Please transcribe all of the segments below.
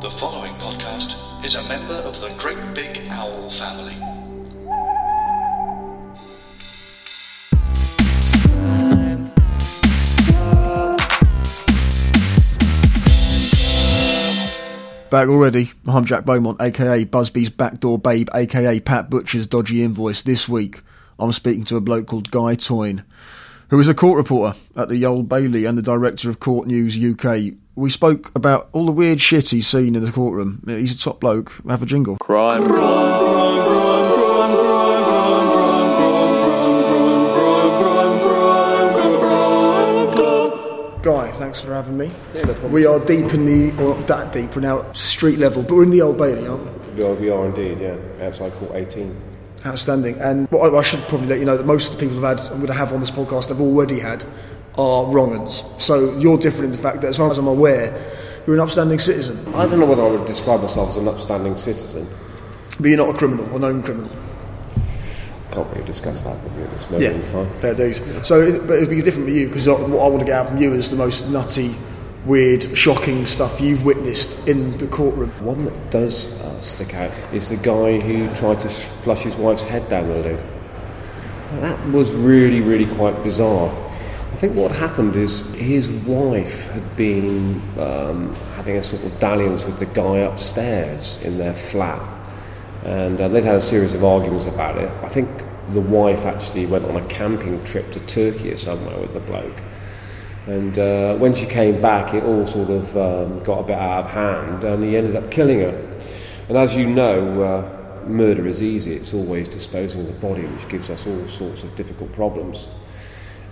The following podcast is a member of the Great Big Owl family. Back already. I'm Jack Beaumont, aka Busby's Backdoor Babe, aka Pat Butcher's Dodgy Invoice. This week, I'm speaking to a bloke called Guy Toyne, who is a court reporter at the Old Bailey and the director of Court News UK. We spoke about all the weird shit he's seen in the courtroom. He's a top bloke. Have a jingle. Crime. Guy, thanks for having me. Yeah, no problem. We are deep in the, well, not that deep, we're now street level, but we're in the Old Bailey, aren't we? We are indeed, yeah. Outside Court 18. Outstanding. And well, I should probably let you know that most of the people I'm going to have on this podcast have already had are wrong-uns. So you're different in the fact that, as far as I'm aware, you're an upstanding citizen. I don't know whether I would describe myself as an upstanding citizen. But you're not a criminal, a known criminal. I can't really discuss that with you at this moment in time. Fair days. Yeah. So, but it'd be different with you, because what I want to get out from you is the most nutty, weird, shocking stuff you've witnessed in the courtroom. One that does stick out is the guy who tried to flush his wife's head down the loo. That was really, really quite bizarre. I think what happened is his wife had been having a sort of dalliance with the guy upstairs in their flat, and they'd had a series of arguments about it. I think the wife actually went on a camping trip to Turkey or somewhere with the bloke, and when she came back it all sort of got a bit out of hand, and he ended up killing her. And as you know, murder is easy, it's always disposing of the body, which gives us all sorts of difficult problems.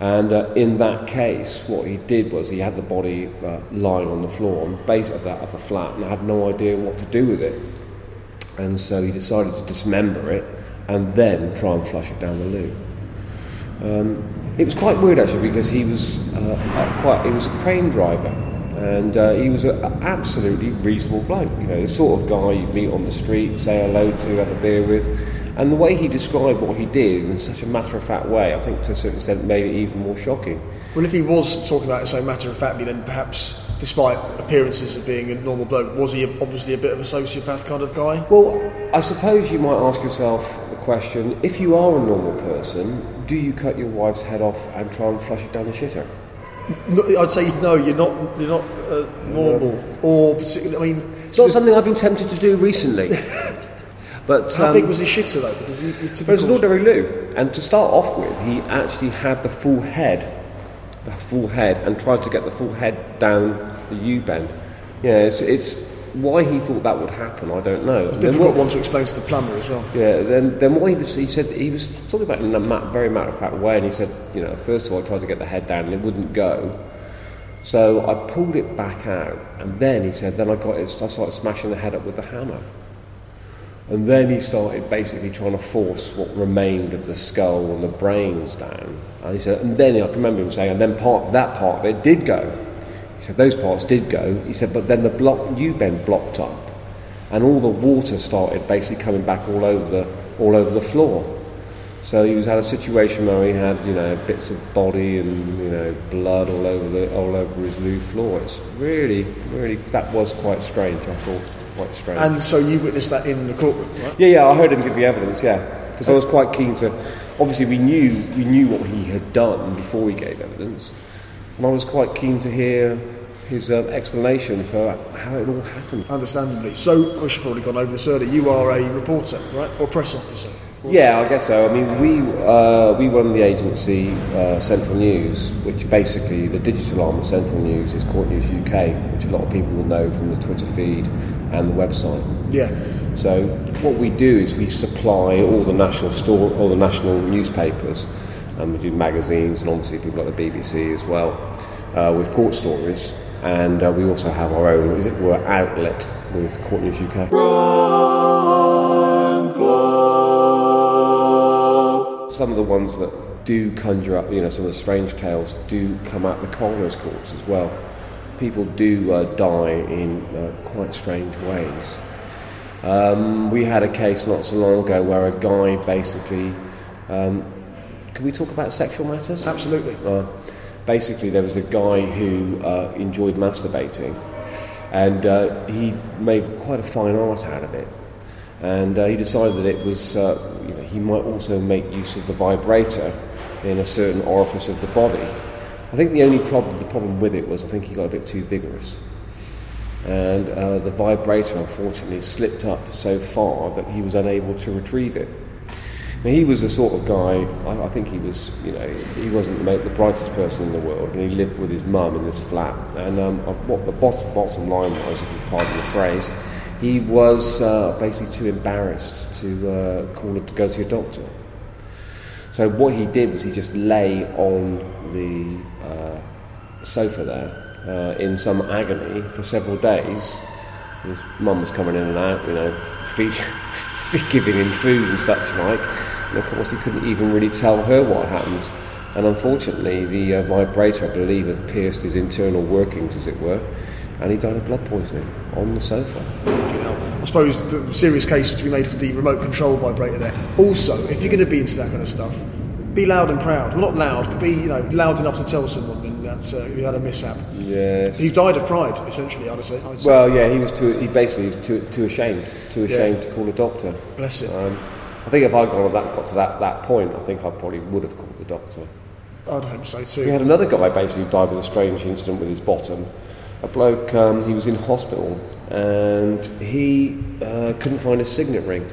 And in that case, what he did was he had the body lying on the floor on the base of that of the flat, and had no idea what to do with it. And so he decided to dismember it and then try and flush it down the loo. It was quite weird actually, because he was a crane driver, and he was an absolutely reasonable bloke. You know, the sort of guy you meet on the street, say hello to, have a beer with. And the way he described what he did in such a matter-of-fact way, I think to a certain extent made it even more shocking. Well, if he was talking about it so matter-of-factly, then perhaps, despite appearances of being a normal bloke, was he obviously a bit of a sociopath kind of guy? Well, I suppose you might ask yourself the question, if you are a normal person, do you cut your wife's head off and try and flush it down the shitter? No, I'd say no, you're not normal, or particularly, I mean... It's not something I've been tempted to do recently. But, how big was his shitter though? Because it was an ordinary loo, and to start off with, he actually had the full head, and tried to get the full head down the U-bend. Yeah, it's why he thought that would happen, I don't know. It's a difficult one to explain to the plumber as well. Yeah, then what he said, he was talking about it in a very matter-of-fact way, and he said, you know, first of all, I tried to get the head down, and it wouldn't go. So I pulled it back out, and then he said, I started smashing the head up with the hammer. And then he started basically trying to force what remained of the skull and the brains down. And he said, and then I can remember him saying, and then that part of it did go. He said, those parts did go. He said, but then the U-bend blocked up, and all the water started basically coming back all over the floor. So he had a situation where he had, you know, bits of body and, you know, blood all over his loo floor. It's really, really, that was quite strange, I thought. Quite strange. And so you witnessed that in the courtroom, right? Yeah, I heard him give the evidence, yeah. Because I was quite keen to... Obviously, we knew what he had done before he gave evidence. And I was quite keen to hear his explanation for how it all happened. Understandably. So, I should probably gone over this earlier. You are a reporter, right? Or press officer? Or I guess so. I mean, we run the agency Central News, which basically the digital arm of Central News is Court News UK, which a lot of people will know from the Twitter feed and the website. Yeah. So what we do is we supply all the national store, all the national newspapers, and we do magazines and obviously people like the BBC as well with court stories, and we also have our own, as it were, outlet with Court News UK. Some of the ones that do conjure up, you know, some of the strange tales do come out the coroner's courts as well. People do die in quite strange ways. We had a case not so long ago where a guy basically... can we talk about sexual matters? Absolutely. Basically, there was a guy who enjoyed masturbating, and he made quite a fine art out of it. And he decided that it was, you know, he might also make use of the vibrator in a certain orifice of the body. I think the only problem with it was I think he got a bit too vigorous. And the vibrator, unfortunately, slipped up so far that he was unable to retrieve it. Now, he was the sort of guy, I think he was, you know, he wasn't the brightest person in the world, and he lived with his mum in this flat. And what the bottom line was, if you pardon the phrase, he was basically too embarrassed to go see a doctor. So what he did was he just lay on the sofa there, in some agony for several days. His mum was coming in and out, you know, giving him food and such like. And of course, he couldn't even really tell her what happened. And unfortunately, the vibrator, I believe, had pierced his internal workings, as it were, and he died of blood poisoning on the sofa. You know, I suppose the serious case to be made for the remote control vibrator there. Also, if you're going to be into that kind of stuff, be loud and proud. Well, not loud, but be, you know, loud enough to tell someone that you had a mishap. Yes. He died of pride, essentially, I'd say. Well, yeah, he was too ashamed to call a doctor. Bless him. I think if I'd got to that point, I think I probably would have called the doctor. I'd hope so, too. We had another guy, basically, who died with a strange incident with his bottom. A bloke, he was in hospital, and he couldn't find his signet ring.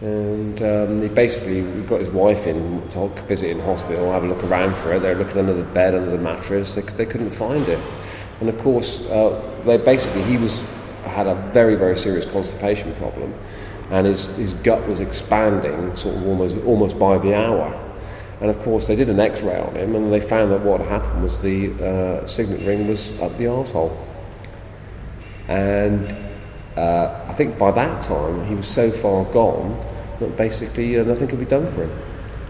And he basically got his wife in to visit in hospital, have a look around for it. They were looking under the bed, under the mattress. They couldn't find it. And of course, he had a very, very serious constipation problem, and his gut was expanding, sort of almost by the hour. And of course, they did an X-ray on him, and they found that what happened was the signet ring was up the arsehole. And I think by that time he was so far gone that basically nothing could be done for him,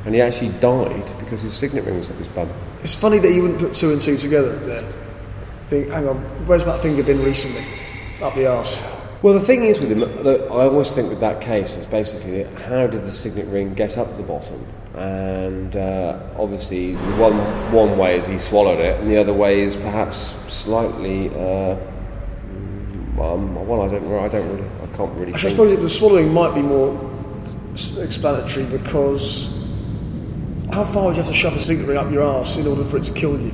and he actually died because his signet ring was up his bum. It's funny that you wouldn't put two and two together then. Think, hang on, where's that finger been recently? Up the arse. Well, the thing is with him, I always think with that case is basically how did the signet ring get up the bottom? And obviously one way is he swallowed it, and the other way is perhaps slightly. I can't really. I suppose the swallowing might be more explanatory, because how far would you have to shove a signet ring up your arse in order for it to kill you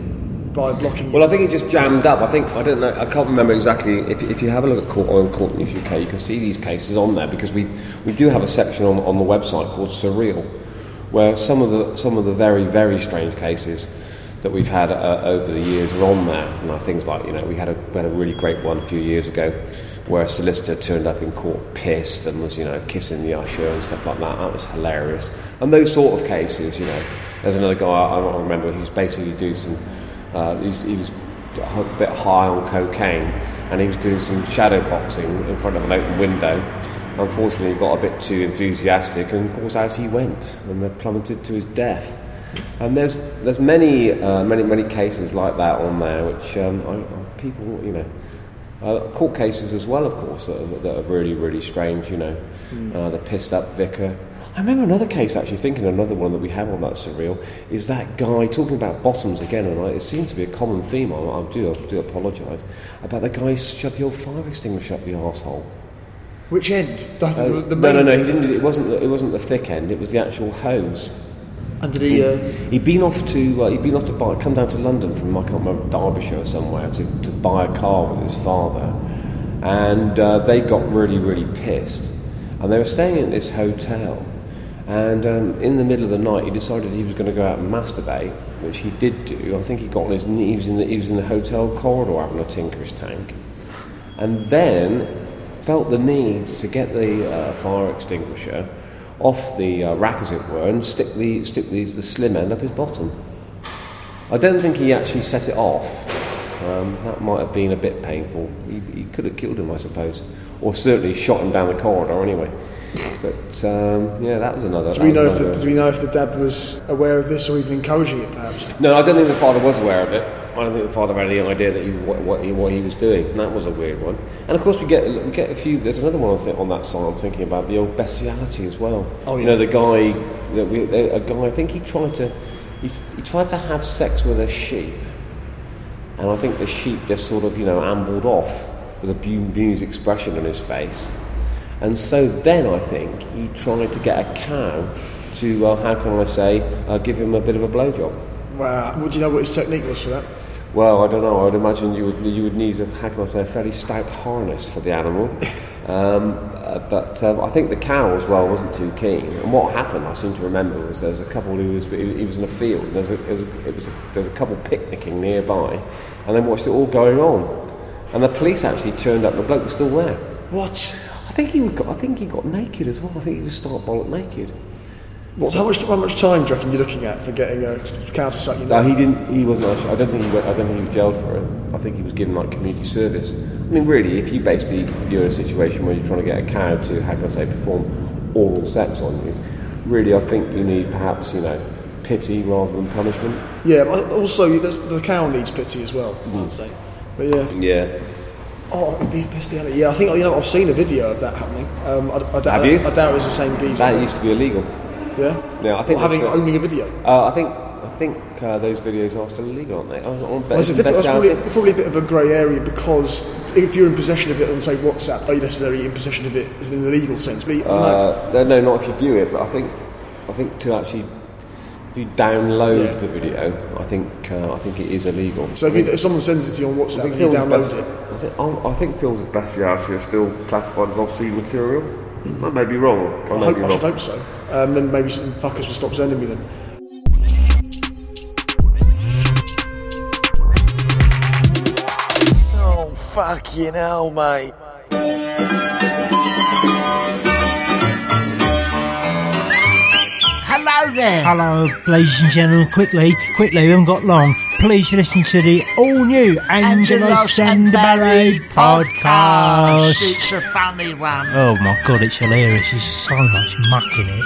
by blocking? Well, I think it just jammed up. I don't know. I can't remember exactly. If you have a look at Court News UK, you can see these cases on there, because we do have a section on the website called Surreal, where some of the very, very strange cases that we've had over the years are on there. You know, things like, you know, we had a really great one a few years ago where a solicitor turned up in court pissed and was, you know, kissing the usher and stuff like that. That was hilarious. And those sort of cases, you know, there's another guy I don't remember who's basically doing some... he was a bit high on cocaine, and he was doing some shadow boxing in front of an open window. Unfortunately, he got a bit too enthusiastic, and of course, out he went, and they plummeted to his death. And there's many cases like that on there, which people, you know, court cases as well, of course, that are really, really strange, you know. The pissed up vicar. I remember another case, actually, thinking another one that we have on that Surreal, is that guy, talking about bottoms again, and it seems to be a common theme, I do apologise, about the guy who shoved the old fire extinguisher up the arsehole. Which end? The main... No, he didn't. It wasn't the thick end, it was the actual hose. And did he? He'd been off to buy, come down to London from, I can't remember, Derbyshire or somewhere, to buy a car with his father, and they got really, really pissed, and they were staying at this hotel, and in the middle of the night he decided he was going to go out and masturbate, which he did do. I think he got on his knees, he was in the hotel corridor having a tinker's tank, and then felt the need to get the fire extinguisher off the rack, as it were, and stick the slim end up his bottom. I don't think he actually set it off. That might have been a bit painful. He could have killed him, I suppose, or certainly shot him down the corridor anyway. But that was another. Do we know if the dad was aware of this or even encouraging it, perhaps? No, I don't think the father was aware of it. I don't think the father had any idea that what he was doing. And that was a weird one. And of course, we get a few. There's another one I think on that side. I'm thinking about the old bestiality as well. Oh yeah. You know, a guy. I think he tried to have sex with a sheep, and I think the sheep just sort of ambled off with a bemused expression on his face. And so then I think he tried to get a cow to, give him a bit of a blowjob. Wow. Well, do you know what his technique was for that? Well, I don't know. I would imagine you would need a fairly stout harness for the animal. I think the cow as well wasn't too keen. And what happened, I seem to remember, was there was a couple who was in a field. And there was a couple picnicking nearby, and they watched it all going on. And the police actually turned up. The bloke was still there. What? I think he got naked as well. I think he was stark bollock naked. What? How much time do you reckon you're looking at for getting a cow to suck you? No, he didn't. He wasn't. Actually, I don't think he was jailed for it. I think he was given like community service. I mean, really, if you're in a situation where you're trying to get a cow to, perform oral sex on you, really, I think you need perhaps pity rather than punishment. Yeah, but also the cow needs pity as well. I'd say, but yeah. Oh, it'd be bestiality. Yeah, I think I've seen a video of that happening. Have you? I doubt it was the same geezer. That used to be illegal. Yeah. No, I think owning a video. I think those videos are still illegal, aren't they? I was on probably a bit of a grey area, because if you're in possession of it on, say, WhatsApp, are you necessarily in possession of it as in the legal sense? But no, not if you view it. But I think to actually, if you download the video, I think it is illegal. So if someone sends it to you on WhatsApp and you download it, I think films of bestiality are still classified as obscene material. Mm-hmm. I may be wrong. I should hope so. Then maybe some fuckers will stop sending me then. Oh, fucking hell, mate. Hello there. Hello, ladies and gentlemen. Quickly, we haven't got long. Please listen to the all-new Angela Sanderberry podcast. It's a funny one. Oh, my God, it's hilarious. There's so much muck in it.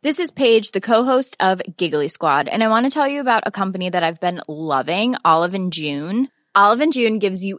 This is Paige, the co-host of Giggly Squad, and I want to tell you about a company that I've been loving, Olive and June. Olive and June gives you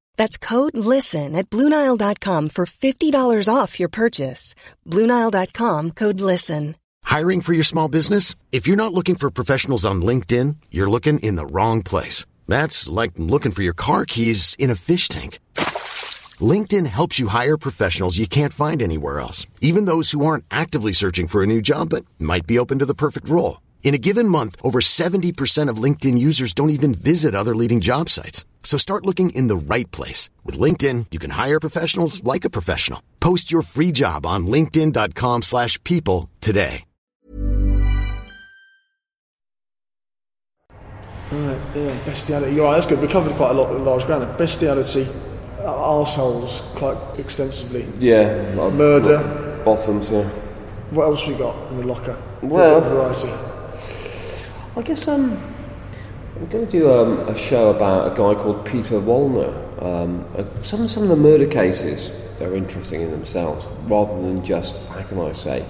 That's code LISTEN at BlueNile.com for $50 off your purchase. BlueNile.com, code LISTEN. Hiring for your small business? If you're not looking for professionals on LinkedIn, you're looking in the wrong place. That's like looking for your car keys in a fish tank. LinkedIn helps you hire professionals you can't find anywhere else, even those who aren't actively searching for a new job but might be open to the perfect role. In a given month, over 70% of LinkedIn users don't even visit other leading job sites. So start looking in the right place. With LinkedIn, you can hire professionals like a professional. Post your free job on linkedin.com/people today. Right, yeah, bestiality. You're right, that's good. We covered quite a lot of large ground. Bestiality, arseholes, quite extensively. Yeah. Murder. Bottoms, yeah. What else we got in the locker? Well, variety. I guess we're going to do a show about a guy called Peter Wallner. Some of the murder cases are interesting in themselves, rather than just, how can I say,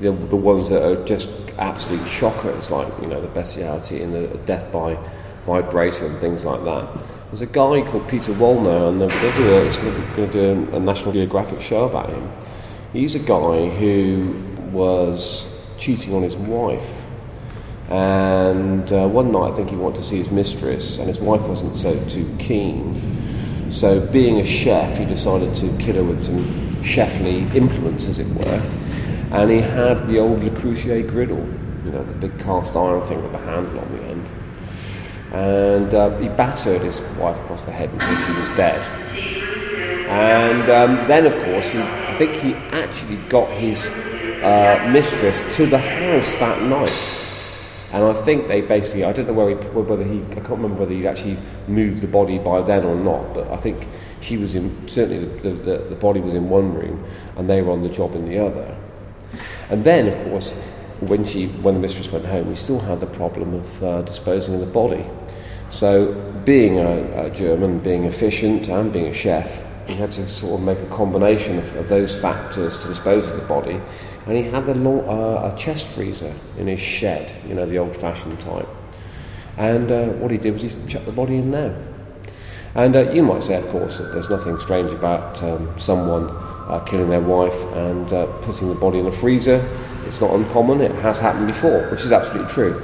the ones that are just absolute shockers, like, you know, the bestiality and the death by vibrator and things like that. There's a guy called Peter Wallner, and they're going to do a National Geographic show about him. He's a guy who was cheating on his wife, and one night I think he wanted to see his mistress, and his wife wasn't too keen. So, being a chef, he decided to kill her with some chefly implements, as it were. And he had the old Le Creuset griddle, you know, the big cast iron thing with the handle on the end. And he battered his wife across the head until she was dead. And then, of course, I think he actually got his mistress to the house that night. And I think they basically, I don't know I can't remember whether he'd actually moved the body by then or not, but I think she was in, certainly the body was in one room and they were on the job in the other. And then, of course, when the mistress went home, we still had the problem of disposing of the body. So, being a German, being efficient, and being a chef, he had to sort of make a combination of those factors to dispose of the body. And he had a chest freezer in his shed, you know, the old-fashioned type. And what he did was he chucked the body in there. And you might say, of course, that there's nothing strange about someone killing their wife and putting the body in a freezer. It's not uncommon. It has happened before, which is absolutely true.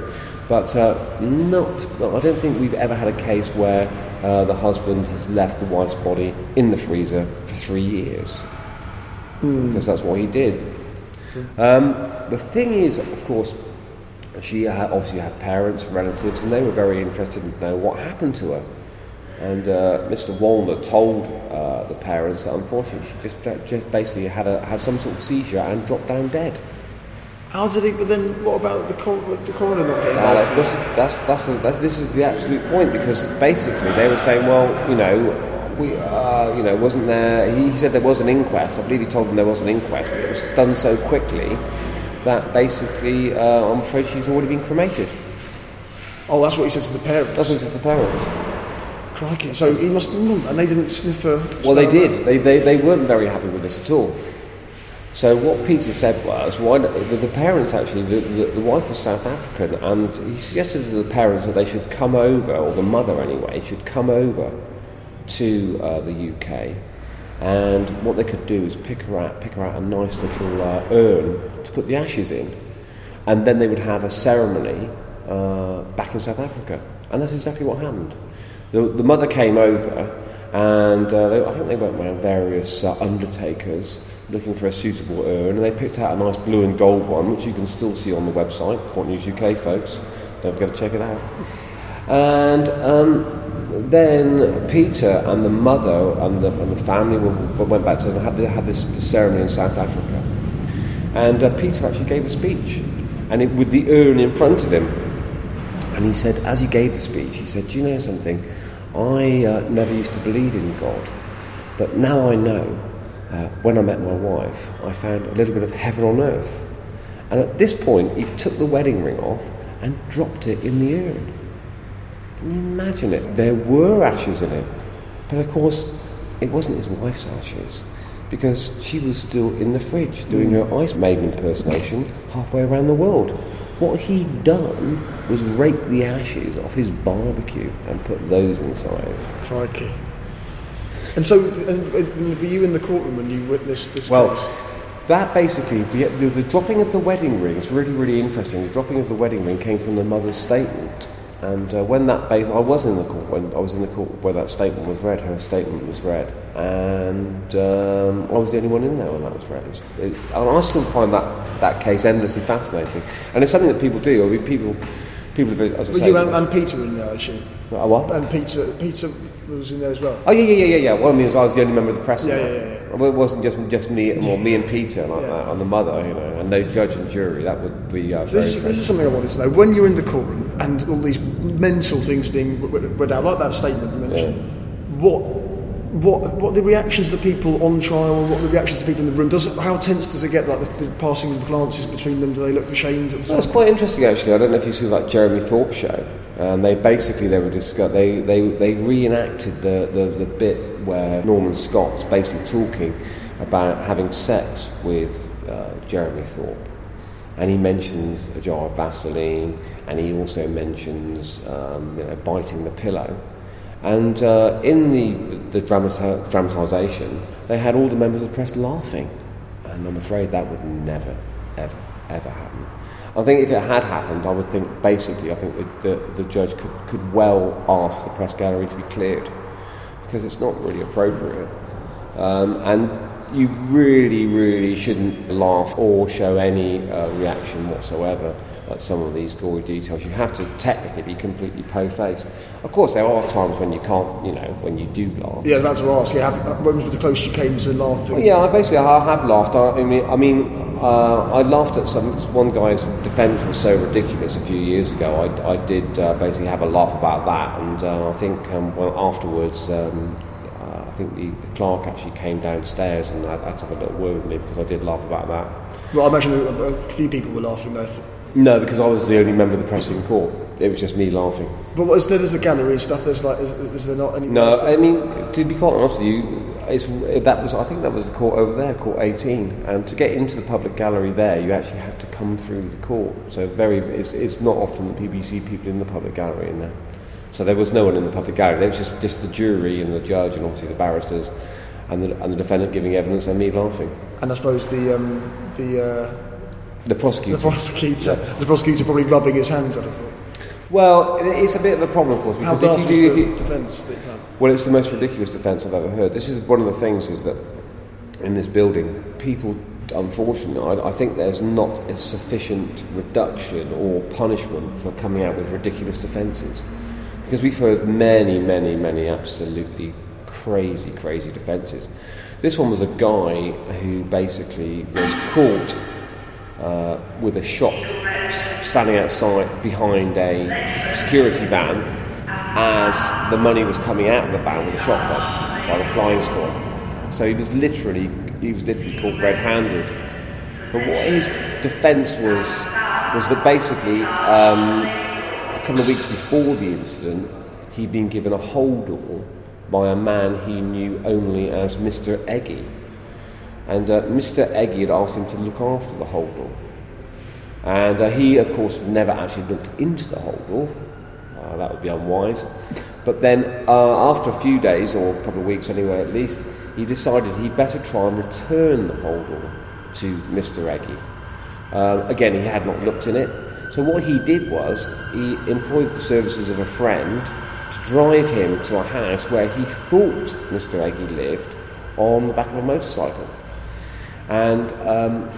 But I don't think we've ever had a case where the husband has left the wife's body in the freezer for 3 years, because that's what he did. The thing is, of course, she obviously had parents, relatives, and they were very interested in knowing what happened to her. And Mr. Wallner told the parents that unfortunately she just basically had some sort of seizure and dropped down dead. How did he? But then, what about the coroner not getting involved? This is the absolute point, because basically they were saying, well, you know, wasn't there? He said there was an inquest. I believe he told them there was an inquest, but it was done so quickly that basically, I'm afraid she's already been cremated. Oh, that's what he said to the parents. That's what he said to the parents. Crikey, so he must... And they didn't sniff her... Well, they did. They weren't very happy with this at all. So what Peter said was, the parents actually... The wife was South African, and he suggested to the parents that they should come over, or the mother anyway, should come over to the UK, and what they could do is pick her out a nice little urn to put the ashes in, and then they would have a ceremony back in South Africa. And that's exactly what happened. The mother came over, and I think they went around various undertakers looking for a suitable urn, and they picked out a nice blue and gold one, which you can still see on the website, Court News UK, folks. Don't forget to check it out. And then Peter and the mother and the family went back to them, had this ceremony in South Africa. And Peter actually gave a speech, and with the urn in front of him. And he said, as he gave the speech, he said, do you know something? I never used to believe in God, but now I know. When I met my wife, I found a little bit of heaven on earth. And at this point, he took the wedding ring off and dropped it in the urn. Can you imagine it? There were ashes in it. But of course, it wasn't his wife's ashes, because she was still in the fridge doing her Ice Maiden impersonation halfway around the world. What he'd done was rake the ashes off his barbecue and put those inside. Crikey. And so, were you in the courtroom when you witnessed this? Well, that basically, the dropping of the wedding ring is really, really interesting. The dropping of the wedding ring came from the mother's statement. And when that base, I was in the court where that statement was read. Her statement was read, and I was the only one in there when that was read. And I still find that case endlessly fascinating, and it's something that people do. I mean, people have, as I say. Well, you and Peter in there, I assume. What? And Peter was in there as well. Oh yeah. Well, I mean, I was the only member of the press. Yeah. Well, it wasn't just me and Peter like that, and the mother, and no judge and jury. That would be. So this is something I wanted to know. When you're in the courtroom and all these mental things being read out, like that statement you mentioned, what the reactions of the people on trial, what the reactions of the people in the room, how tense does it get, like the passing of glances between them, do they look ashamed? That's quite interesting actually. I don't know if you see like Jeremy Thorpe show, and they reenacted the bit where Norman Scott's basically talking about having sex with Jeremy Thorpe, and he mentions a jar of Vaseline, and he also mentions biting the pillow. And in the dramatisation, they had all the members of the press laughing. And I'm afraid that would never, ever, ever happen. I think if it had happened, I think the judge could well ask the press gallery to be cleared, because it's not really appropriate. And you really, really shouldn't laugh or show any reaction whatsoever at some of these gory details. You have to technically be completely po-faced. Of course, there are times when you can't, when you do laugh. Yeah, that's what I asked. Yeah, when was the closest you came to laughing? Yeah, I have laughed. I laughed at one guy's defence was so ridiculous a few years ago. I did basically have a laugh about that, and I think afterwards. I think the clerk actually came downstairs and I had to have a little word with me because I did laugh about that. Well, I imagine a few people were laughing though. No, because I was the only member of the press in court. It was just me laughing. But what is there? There's a gallery and stuff. There's is there not any? No, I mean, to be quite honest with you, I think that was the court over there, Court 18. And to get into the public gallery there, you actually have to come through the court. So it's not often that people see people in the public gallery in there. So there was no one in the public gallery. There was just the jury and the judge and obviously the barristers and the defendant giving evidence and me laughing. And I suppose the prosecutor. The prosecutor probably rubbing his hands, I thought. Well, it's a bit of a problem, of course, because how daft is the defence that you have? Well, it's the most ridiculous defence I've ever heard. This is one of the things is that in this building, people, unfortunately, I think there's not a sufficient reduction or punishment for coming out with ridiculous defences. Because we've heard many, many, many absolutely crazy, crazy defences. This one was a guy who basically was caught with a shot standing outside behind a security van as the money was coming out of the van with a shotgun by the flying squad. So he was literally caught red-handed. But what his defence was that basically. A couple of weeks before the incident, he'd been given a hold-all by a man he knew only as Mr. Eggy. And Mr. Eggy had asked him to look after the hold-all. And he, of course, never actually looked into the hold-all. That would be unwise. But then, after a few days, or a couple of weeks anyway at least, he decided he'd better try and return the hold-all to Mr. Eggy. Again, he had not looked in it. So what he did was, he employed the services of a friend to drive him to a house where he thought Mr. Eggy lived on the back of a motorcycle. And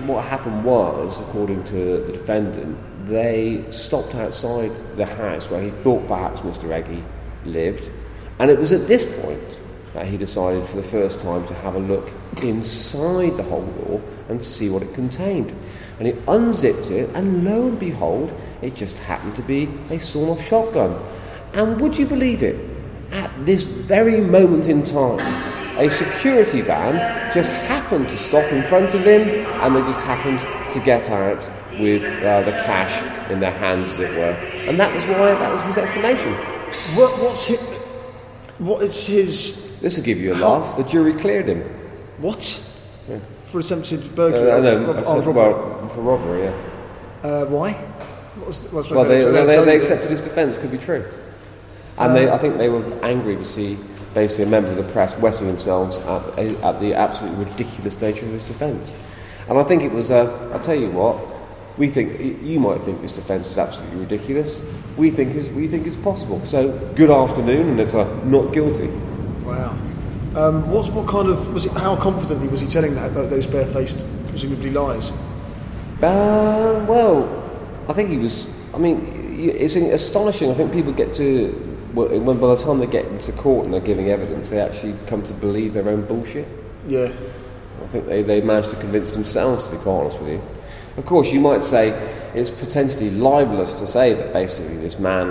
what happened was, according to the defendant, they stopped outside the house where he thought perhaps Mr. Eggy lived. And it was at this point that he decided for the first time to have a look inside the hold-all and to see what it contained. And he unzipped it, and lo and behold, it just happened to be a sawn-off shotgun. And would you believe it? At this very moment in time, a security van just happened to stop in front of him, and they just happened to get out with the cash in their hands, as it were. And that was his explanation. What is his... This will give you a laugh. The jury cleared him. What? Yeah. For attempted burglary? For robbery, yeah. Why? They accepted his defence, could be true. And I think they were angry to see basically a member of the press wetting themselves at the absolutely ridiculous nature of his defence. And I think it was, I'll tell you what, We think, you might think this defence is absolutely ridiculous. We think it's possible. So good afternoon, and it's a not guilty. Wow. How confidently was he telling those barefaced, presumably, lies? I think he was. I mean, it's astonishing. I think people get to, when by the time they get into court and they're giving evidence, they actually come to believe their own bullshit. Yeah. I think they managed to convince themselves, to be quite honest with you. Of course, you might say it's potentially libelous to say that basically this man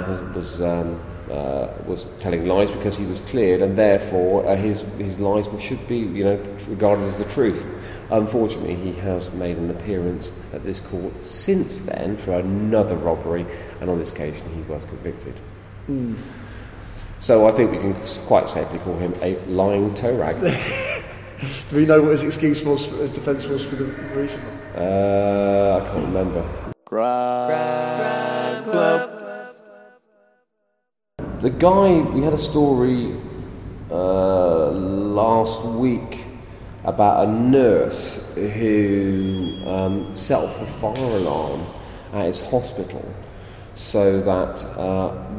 was telling lies because he was cleared, and therefore his lies should be, regarded as the truth. Unfortunately, he has made an appearance at this court since then for another robbery, and on this occasion he was convicted. Mm. So I think we can quite safely call him a lying toe rag. Do we know what his excuse was, his defence was, for the reason? I can't remember. Grand Club. The guy, we had a story last week about a nurse who set off the fire alarm at his hospital so that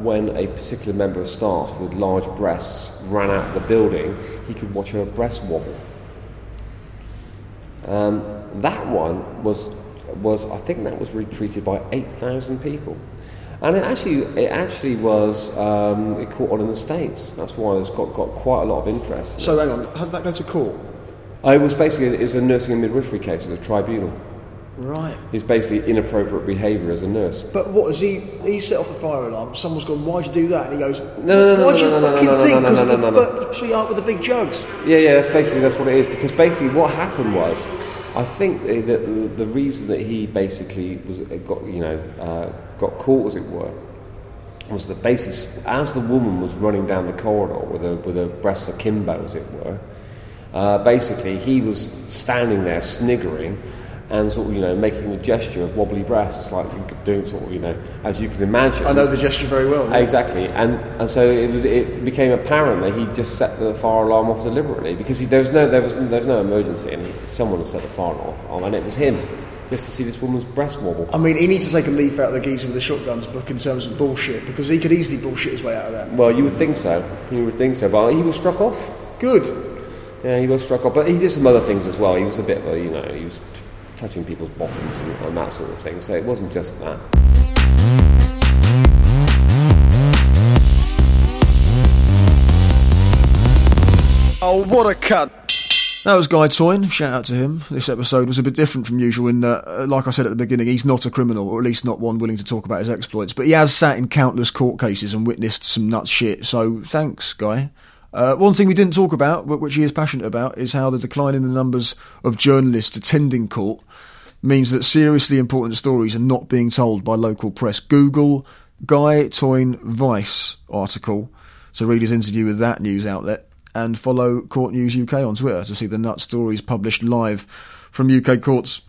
when a particular member of staff with large breasts ran out of the building, he could watch her breast wobble. That one was I think that was retweeted by 8,000 people, and it actually was it caught on in the States. That's why it's got quite a lot of interest. So hang on, how did that go to court? It was a nursing and midwifery case at a tribunal. Right. It's basically inappropriate behaviour as a nurse. But what is he? He set off the fire alarm. Someone's gone, "Why'd you do that?" And he goes, "No, why'd you fucking think?" Because the sweetheart with the big jugs. Yeah. That's what it is. Because basically, what happened was, I think that the reason that he basically got caught, as it were, was that basically as the woman was running down the corridor with her breasts akimbo, as it were. Basically, he was standing there sniggering and sort of, making the gesture of wobbly breasts, like you could do, sort of, as you can imagine. I know the gesture very well. Yeah. Exactly, and so it became apparent that he just set the fire alarm off deliberately because there was no emergency, and someone had set the fire alarm off, and it was him, just to see this woman's breast wobble. I mean, he needs to take a leaf out of the geezer with the shotguns book in terms of bullshit, because he could easily bullshit his way out of that. Well, you would think so, but he was struck off. Good. Yeah, he was struck up, but he did some other things as well. He was a bit, he was touching people's bottoms and that sort of thing. So it wasn't just that. Oh, what a cunt! That was Guy Toyne. Shout out to him. This episode was a bit different from usual in that, like I said at the beginning, he's not a criminal, or at least not one willing to talk about his exploits. But he has sat in countless court cases and witnessed some nuts shit. So thanks, Guy. One thing we didn't talk about, which he is passionate about, is how the decline in the numbers of journalists attending court means that seriously important stories are not being told by local press. Google Guy Toyne Vice article to read his interview with that news outlet, and follow Court News UK on Twitter to see the nut stories published live from UK courts.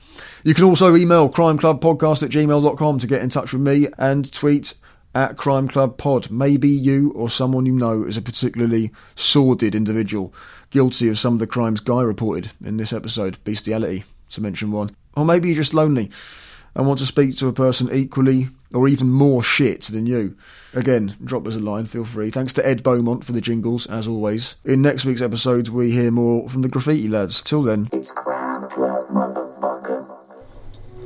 You can also email crimeclubpodcast@gmail.com to get in touch with me, and tweet at Crime Club Pod. Maybe you or someone you know is a particularly sordid individual, guilty of some of the crimes Guy reported in this episode, bestiality to mention one. Or maybe you're just lonely and want to speak to a person equally or even more shit than you. Again, drop us a line, feel free. Thanks to Ed Beaumont for the jingles, as always. In next week's episode, we hear more from the graffiti lads. Till then, it's Crime Club, motherfucker.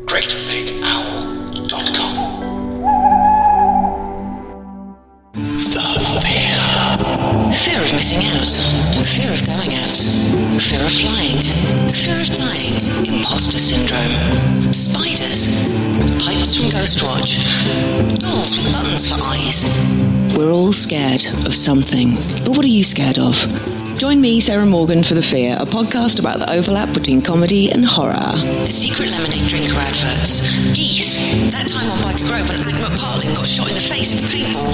GreatBigOwl.com. The fear. The fear of missing out. The fear of going out. The fear of flying. The fear of dying. Imposter syndrome. Spiders. Pipes from Ghostwatch. Dolls with buttons for eyes. We're all scared of something. But what are you scared of? Join me, Sarah Morgan, for The Fear, a podcast about the overlap between comedy and horror. The secret lemonade drinker adverts. Geese. That time on Biker Grove when Agma Parlin got shot in the face with a paintball.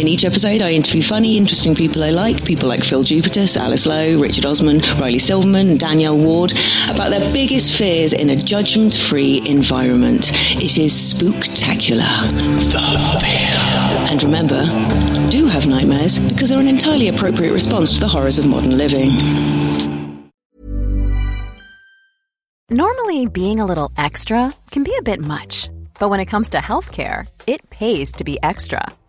In each episode, I interview funny, interesting people I like. People like Phil Jupitus, Alice Lowe, Richard Osman, Riley Silverman, and Danielle Ward, about their biggest fears in a judgment-free environment. It is spooktacular. The Fear. And remember, do have nightmares because they're an entirely appropriate response to the horrors of modern living. Normally, being a little extra can be a bit much, but when it comes to healthcare, it pays to be extra.